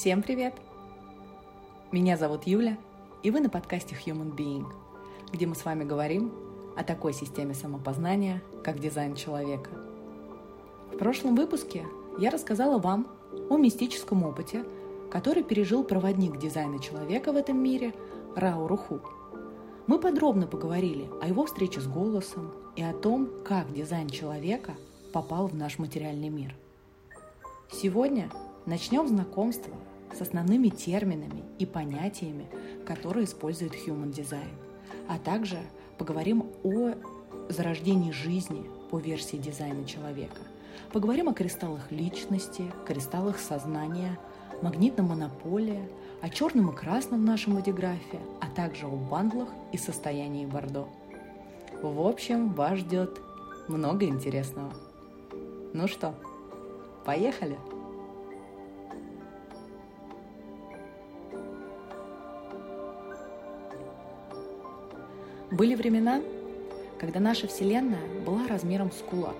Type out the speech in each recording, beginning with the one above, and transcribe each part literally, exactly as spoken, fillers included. Всем привет! Меня зовут Юля, и вы на подкасте Human Being, где мы с вами говорим о такой системе самопознания, как дизайн человека. В прошлом выпуске я рассказала вам о мистическом опыте, который пережил проводник дизайна человека в этом мире Ра Уру Ху. Мы подробно поговорили о его встрече с голосом и о том, как дизайн человека попал в наш материальный мир. Сегодня начнем знакомство с основными терминами и понятиями, которые использует Human Design, а также поговорим о зарождении жизни по версии дизайна человека. Поговорим о кристаллах личности, кристаллах сознания, магнитном монополе, о черном и красном в нашем бодиграфе, а также о бандлах и состоянии Бардо. В общем, вас ждет много интересного. Ну что, поехали! Были времена, когда наша Вселенная была размером с кулак,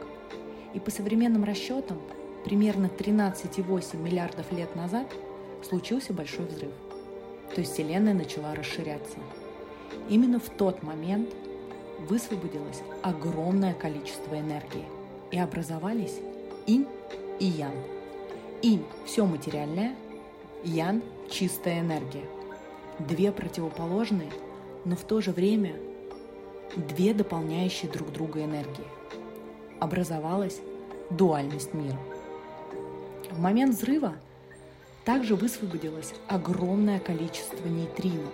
и по современным расчетам примерно тринадцать целых восемь десятых миллиардов лет назад случился большой взрыв, то есть Вселенная начала расширяться. Именно в тот момент высвободилось огромное количество энергии, и образовались инь и ян. Инь – все материальное, ян – чистая энергия. Две противоположные, но в то же время две дополняющие друг друга энергии. Образовалась дуальность мира. В момент взрыва также высвободилось огромное количество нейтрино.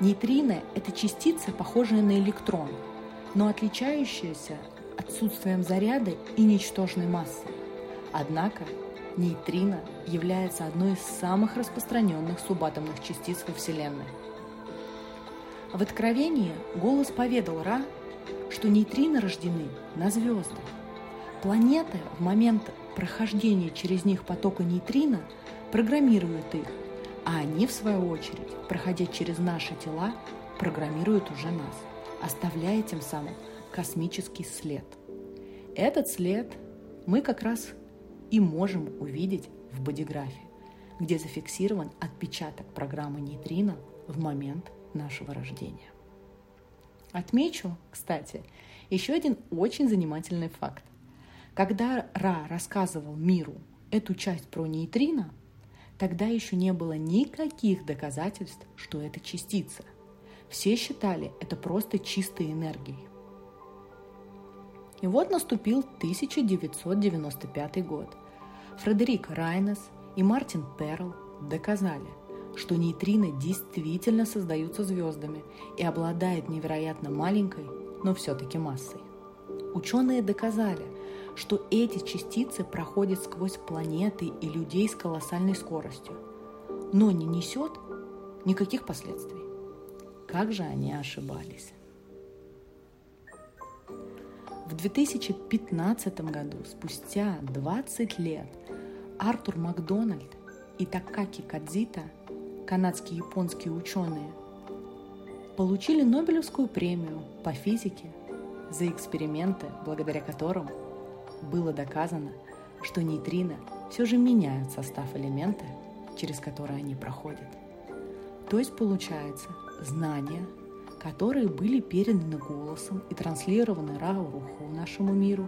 Нейтрино – это частица, похожая на электрон, но отличающаяся отсутствием заряда и ничтожной массы. Однако нейтрино является одной из самых распространенных субатомных частиц во Вселенной. В Откровении голос поведал Ра, что нейтрино рождены на звездах. Планеты в момент прохождения через них потока нейтрино программируют их, а они, в свою очередь, проходя через наши тела, программируют уже нас, оставляя тем самым космический след. Этот след мы как раз и можем увидеть в бодиграфе, где зафиксирован отпечаток программы нейтрино в момент нашего рождения. Отмечу, кстати, еще один очень занимательный факт. Когда Ра рассказывал миру эту часть про нейтрино, тогда еще не было никаких доказательств, что это частица. Все считали это просто чистой энергией. И вот наступил тысяча девятьсот девяносто пятый год. Фредерик Райнес и Мартин Перл доказали, что нейтрино действительно создаются звездами и обладает невероятно маленькой, но все-таки массой. Ученые доказали, что эти частицы проходят сквозь планеты и людей с колоссальной скоростью, но не несет никаких последствий. Как же они ошибались? В две тысячи пятнадцатом году, спустя двадцать лет, Артур Макдональд и Такаки Кадзита, канадские и японские ученые, получили Нобелевскую премию по физике за эксперименты, благодаря которым было доказано, что нейтрино все же меняют состав элемента, через который они проходят. То есть, получается, знания, которые были переданы голосом и транслированы Ра Уру Ху нашему миру,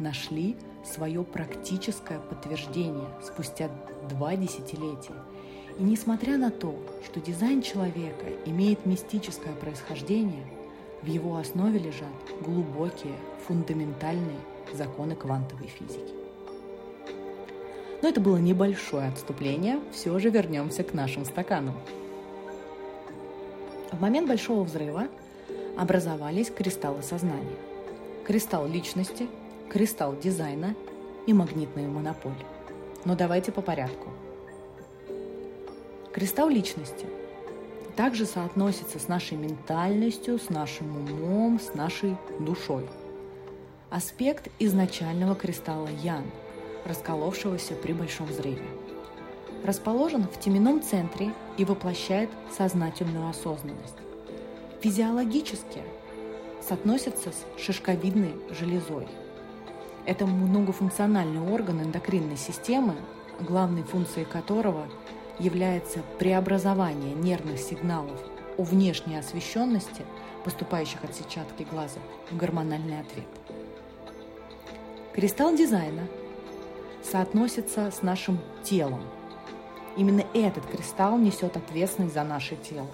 нашли свое практическое подтверждение спустя два десятилетия. И несмотря на то, что дизайн человека имеет мистическое происхождение, в его основе лежат глубокие, фундаментальные законы квантовой физики. Но это было небольшое отступление, все же вернемся к нашим стаканам. В момент Большого взрыва образовались кристаллы сознания, кристалл личности, кристалл дизайна и магнитные монополи. Но давайте по порядку. Кристалл личности также соотносится с нашей ментальностью, с нашим умом, с нашей душой. Аспект изначального кристалла ян, расколовшегося при большом взрыве, расположен в теменном центре и воплощает сознательную осознанность. Физиологически соотносится с шишковидной железой. Это многофункциональный орган эндокринной системы, главной функцией которого является преобразование нервных сигналов у внешней освещенности, поступающих от сетчатки глаза, в гормональный ответ. Кристалл дизайна соотносится с нашим телом. Именно этот кристалл несет ответственность за наше тело.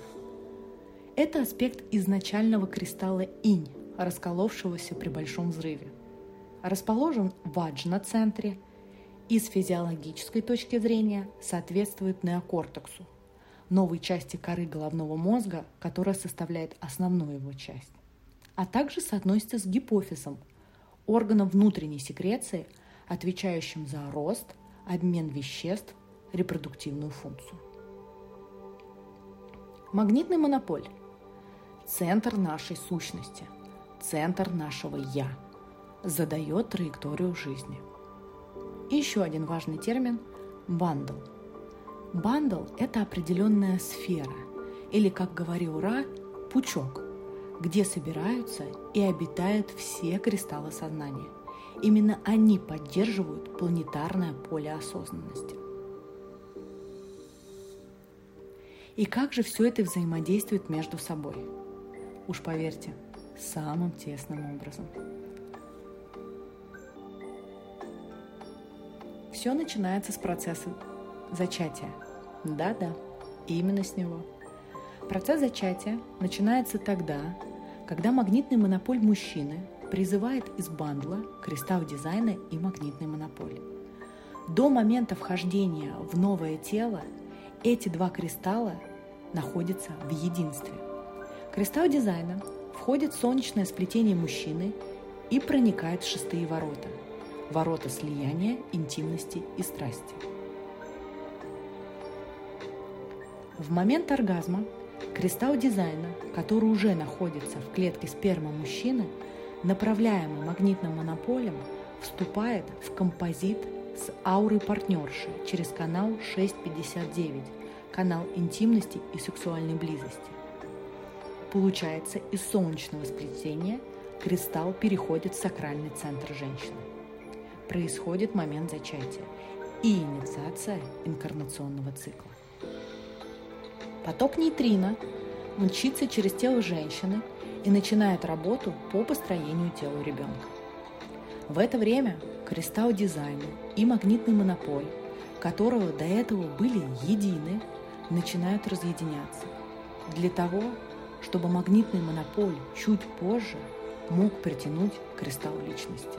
Это аспект изначального кристалла инь, расколовшегося при большом взрыве. Расположен в аджна-центре и с физиологической точки зрения соответствует неокортексу, новой части коры головного мозга, которая составляет основную его часть, а также соотносится с гипофизом, органом внутренней секреции, отвечающим за рост, обмен веществ, репродуктивную функцию. Магнитный монополь – центр нашей сущности, центр нашего «я», задает траекторию жизни. И еще один важный термин – бандл. Бандл – это определенная сфера, или, как говорил Ра, пучок, где собираются и обитают все кристаллы сознания. Именно они поддерживают планетарное поле осознанности. И как же все это взаимодействует между собой? Уж поверьте, самым тесным образом. Все начинается с процесса зачатия. Да-да, именно с него. Процесс зачатия начинается тогда, когда магнитный монополь мужчины призывает из бандла кристалл дизайна и магнитный монополь. До момента вхождения в новое тело эти два кристалла находятся в единстве. Кристалл дизайна входит в солнечное сплетение мужчины и проникает в шестые ворота. Ворота слияния, интимности и страсти. В момент оргазма кристалл дизайна, который уже находится в клетке спермы мужчины, направляемый магнитным монополем, вступает в композит с аурой партнерши через канал шесть пятьдесят девять, канал интимности и сексуальной близости. Получается, из солнечного сплетения кристалл переходит в сакральный центр женщины. Происходит момент зачатия и инициация инкарнационного цикла. Поток нейтрино мчится через тело женщины и начинает работу по построению тела ребенка. В это время кристалл дизайна и магнитный монополь, которого до этого были едины, начинают разъединяться для того, чтобы магнитный монополь чуть позже мог притянуть кристалл личности.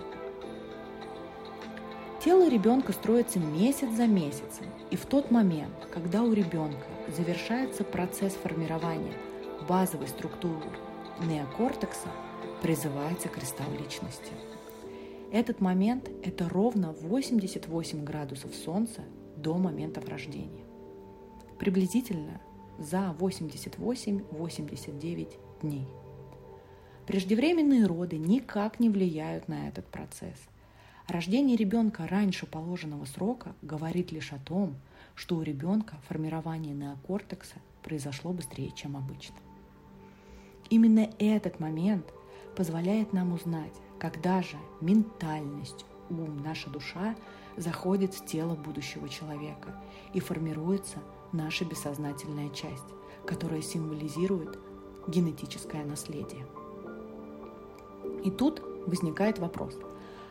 Тело ребенка строится месяц за месяцем, и в тот момент, когда у ребенка завершается процесс формирования базовой структуры неокортекса, призывается кристалл личности. Этот момент – это ровно восемьдесят восемь градусов Солнца до момента рождения. Приблизительно за восемьдесят восемь - восемьдесят девять дней. Преждевременные роды никак не влияют на этот процесс. Рождение ребенка раньше положенного срока говорит лишь о том, что у ребенка формирование неокортекса произошло быстрее, чем обычно. Именно этот момент позволяет нам узнать, когда же ментальность, ум, наша душа заходит в тело будущего человека и формируется наша бессознательная часть, которая символизирует генетическое наследие. И тут возникает вопрос.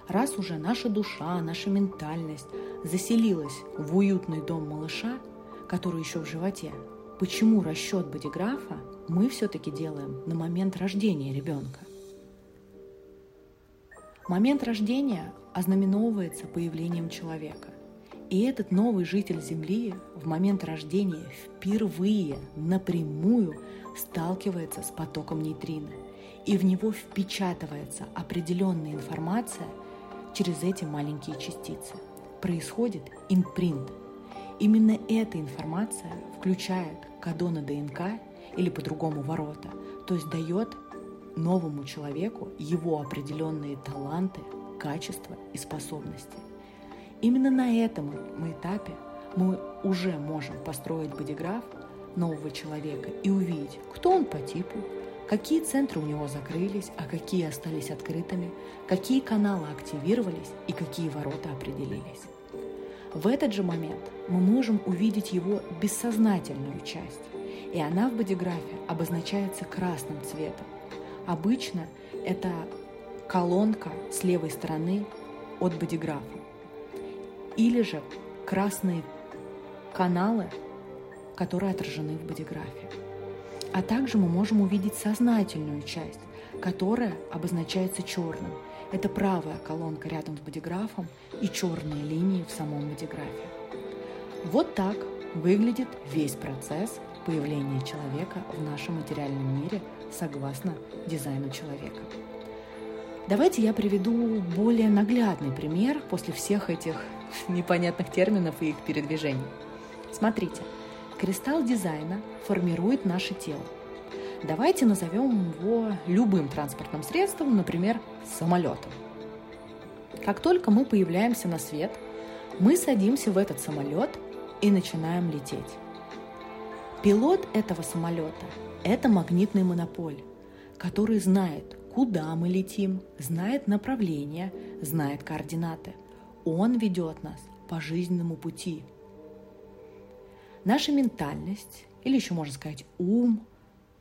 Раз уже наша душа, наша ментальность заселилась в уютный дом малыша, который еще в животе, почему расчет бодиграфа мы все-таки делаем на момент рождения ребенка? Момент рождения ознаменовывается появлением человека. И этот новый житель Земли в момент рождения впервые напрямую сталкивается с потоком нейтрино. И в него впечатывается определенная информация, через эти маленькие частицы происходит импринт. Именно эта информация включает кодоны ДНК или по-другому ворота, то есть дает новому человеку его определенные таланты, качества и способности. Именно на этом этапе мы уже можем построить бодиграф нового человека и увидеть, кто он по типу, какие центры у него закрылись, а какие остались открытыми, какие каналы активировались и какие ворота определились. В этот же момент мы можем увидеть его бессознательную часть, и она в бодиграфе обозначается красным цветом. Обычно это колонка с левой стороны от бодиграфа. Или же красные каналы, которые отражены в бодиграфе. А также мы можем увидеть сознательную часть, которая обозначается черным. Это правая колонка рядом с бодиграфом и черные линии в самом бодиграфе. Вот так выглядит весь процесс появления человека в нашем материальном мире согласно дизайну человека. Давайте я приведу более наглядный пример после всех этих непонятных терминов и их передвижений. Смотрите, кристалл дизайна формирует наше тело. Давайте назовем его любым транспортным средством, например, самолетом. Как только мы появляемся на свет, мы садимся в этот самолет и начинаем лететь. Пилот этого самолета – это магнитный монополь, который знает, куда мы летим, знает направление, знает координаты. Он ведет нас по жизненному пути. Наша ментальность, или еще можно сказать ум,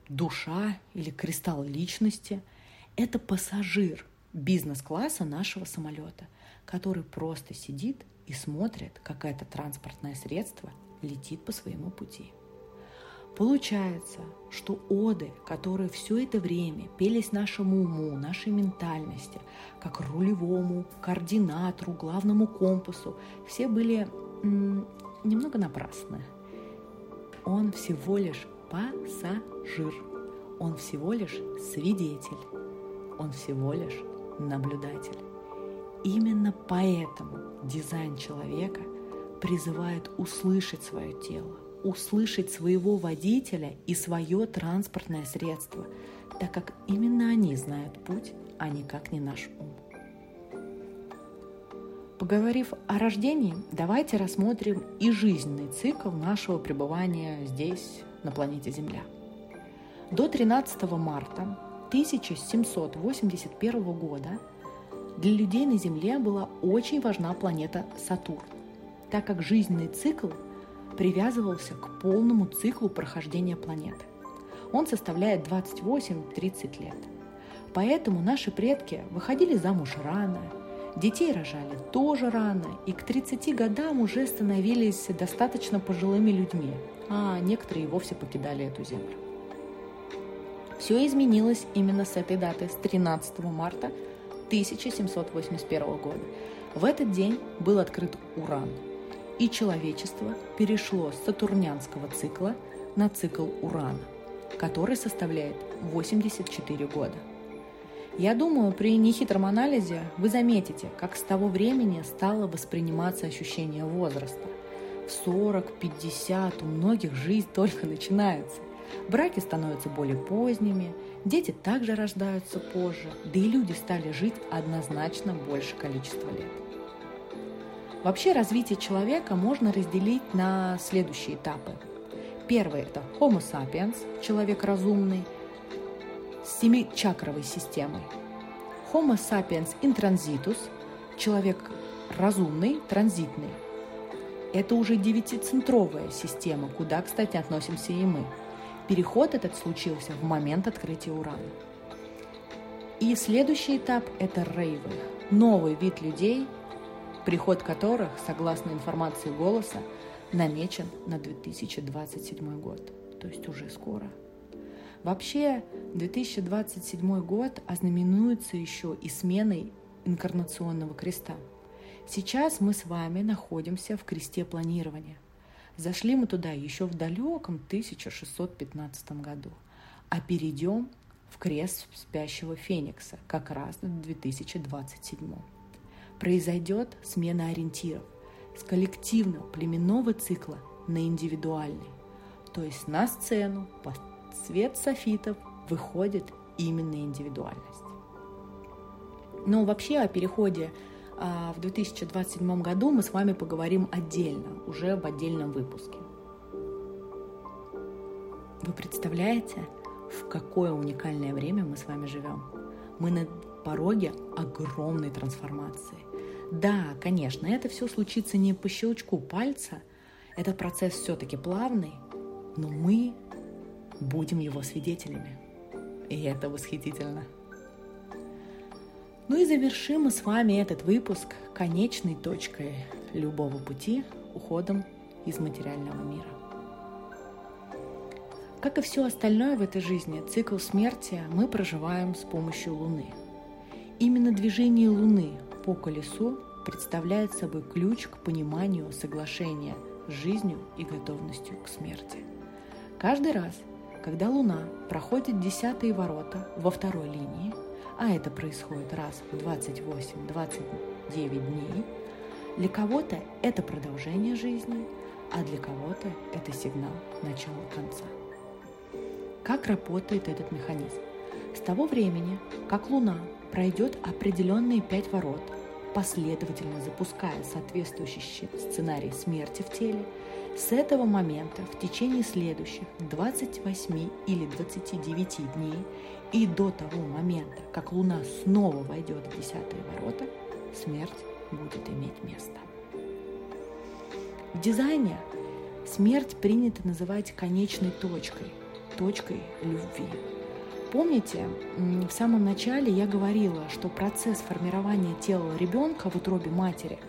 душа или кристалл личности – это пассажир бизнес-класса нашего самолета, который просто сидит и смотрит, как это транспортное средство летит по своему пути. Получается, что оды, которые все это время пелись нашему уму, нашей ментальности, как рулевому, координатору, главному компасу, все были м- немного напрасны. Он всего лишь пассажир, он всего лишь свидетель, он всего лишь наблюдатель. Именно поэтому дизайн человека призывает услышать свое тело, услышать своего водителя и свое транспортное средство, так как именно они знают путь, а никак не наш ум. Поговорив о рождении, давайте рассмотрим и жизненный цикл нашего пребывания здесь, на планете Земля. До тринадцатого марта тысяча семьсот восемьдесят первого года для людей на Земле была очень важна планета Сатурн, так как жизненный цикл привязывался к полному циклу прохождения планеты. Он составляет двадцать восемь - тридцать лет. Поэтому наши предки выходили замуж рано, детей рожали тоже рано, и к тридцати годам уже становились достаточно пожилыми людьми, а некоторые и вовсе покидали эту землю. Все изменилось именно с этой даты, с тринадцатого марта тысяча семьсот восемьдесят первого года. В этот день был открыт Уран, и человечество перешло с сатурнянского цикла на цикл Урана, который составляет восемьдесят четыре года. Я думаю, при нехитром анализе вы заметите, как с того времени стало восприниматься ощущение возраста. В сорок, пятьдесят у многих жизнь только начинается. Браки становятся более поздними, дети также рождаются позже, да и люди стали жить однозначно больше количества лет. Вообще развитие человека можно разделить на следующие этапы. Первый – это Homo sapiens, человек разумный, с семичакровой системой. Homo sapiens intransitus, человек разумный, транзитный. Это уже девятицентровая система, куда, кстати, относимся и мы. Переход этот случился в момент открытия Урана. И следующий этап – это рейвы, новый вид людей, приход которых, согласно информации «Голоса», намечен на две тысячи двадцать седьмой год, то есть уже скоро. Вообще, две тысячи двадцать седьмой год ознаменуется еще и сменой инкарнационного креста. Сейчас мы с вами находимся в кресте планирования. Зашли мы туда еще в далеком тысяча шестьсот пятнадцатом году, а перейдем в крест спящего феникса как раз в две тысячи двадцать седьмом. Произойдет смена ориентиров с коллективного племенного цикла на индивидуальный. То есть на сцену, под свет софитов, выходит именно индивидуальность. Но вообще о переходе а, в две тысячи двадцать седьмом году мы с вами поговорим отдельно, уже в отдельном выпуске. Вы представляете, в какое уникальное время мы с вами живем? Мы на пороге огромной трансформации. Да, конечно, это все случится не по щелчку пальца, этот процесс все-таки плавный, но мы будем его свидетелями. И это восхитительно. Ну и завершим мы с вами этот выпуск конечной точкой любого пути, уходом из материального мира. Как и все остальное в этой жизни, цикл смерти мы проживаем с помощью Луны. Именно движение Луны по колесу представляет собой ключ к пониманию соглашения с жизнью и готовностью к смерти. Каждый раз, когда Луна проходит десятые ворота во второй линии, а это происходит раз в двадцать восемь - двадцать девять дней, для кого-то это продолжение жизни, а для кого-то это сигнал начала конца. Как работает этот механизм? С того времени, как Луна пройдет определенные пять ворот, последовательно запуская соответствующий сценарий смерти в теле, с этого момента в течение следующих двадцати восьми или двадцати девяти дней и до того момента, как Луна снова войдет в десятые ворота, смерть будет иметь место. В дизайне смерть принято называть конечной точкой, точкой любви. Помните, в самом начале я говорила, что процесс формирования тела ребенка в утробе матери,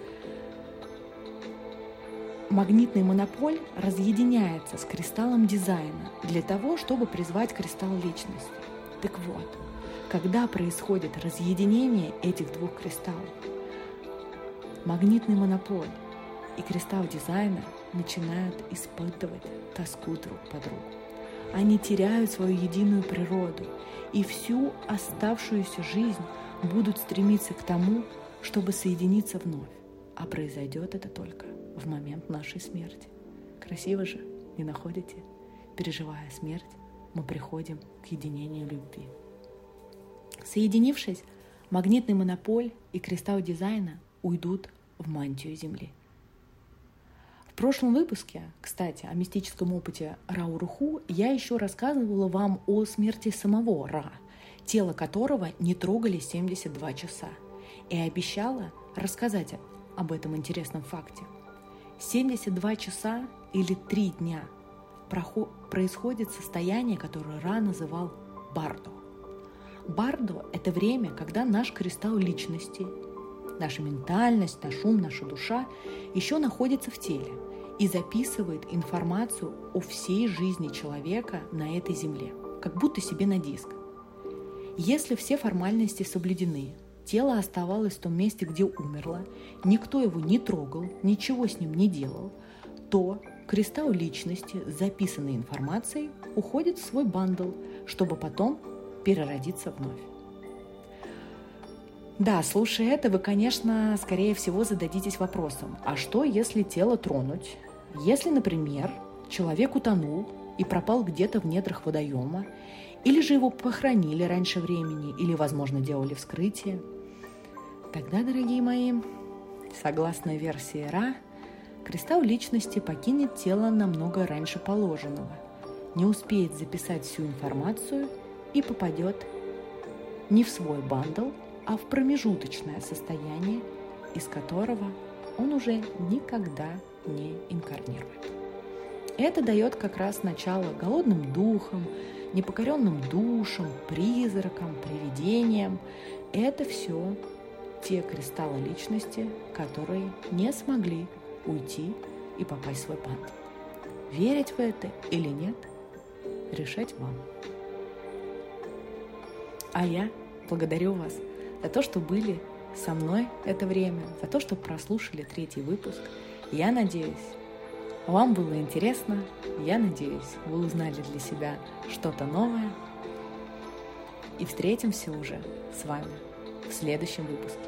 магнитный монополь разъединяется с кристаллом дизайна для того, чтобы призвать кристалл личности. Так вот, когда происходит разъединение этих двух кристаллов, магнитный монополь и кристалл дизайна начинают испытывать тоску друг по другу. Они теряют свою единую природу и всю оставшуюся жизнь будут стремиться к тому, чтобы соединиться вновь. А произойдет это только в момент нашей смерти. Красиво же, не находите? Переживая смерть, мы приходим к единению любви. Соединившись, магнитный монополь и кристалл дизайна уйдут в мантию Земли. В прошлом выпуске, кстати, о мистическом опыте Ра Уру Ху я еще рассказывала вам о смерти самого Ра, тело которого не трогали семьдесят два часа, и обещала рассказать об этом интересном факте. семьдесят два часа или три дня происходит состояние, которое Ра называл Бардо. Бардо – это время, когда наш кристалл личности, наша ментальность, наш ум, наша душа еще находится в теле и записывает информацию о всей жизни человека на этой земле, как будто себе на диск. Если все формальности соблюдены, тело оставалось в том месте, где умерло, никто его не трогал, ничего с ним не делал, то кристалл личности с записанной информацией уходит в свой бандл, чтобы потом переродиться вновь. Да, слушая это, вы, конечно, скорее всего зададитесь вопросом, а что, если тело тронуть? Если, например, человек утонул и пропал где-то в недрах водоема, или же его похоронили раньше времени, или, возможно, делали вскрытие. Тогда, дорогие мои, согласно версии Ра, кристалл личности покинет тело намного раньше положенного, не успеет записать всю информацию и попадет не в свой бандл, а в промежуточное состояние, из которого он уже никогда не инкарнирует. Это дает как раз начало голодным духам, непокоренным душам, призракам, привидениям. Это все те кристаллы личности, которые не смогли уйти и попасть в свой банд. Верить в это или нет, решать вам. А я благодарю вас за то, что были со мной это время, за то, что прослушали третий выпуск. Я надеюсь, вам было интересно, я надеюсь, вы узнали для себя что-то новое. И встретимся уже с вами в следующем выпуске.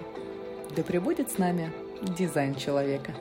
Да пребудет с нами дизайн человека!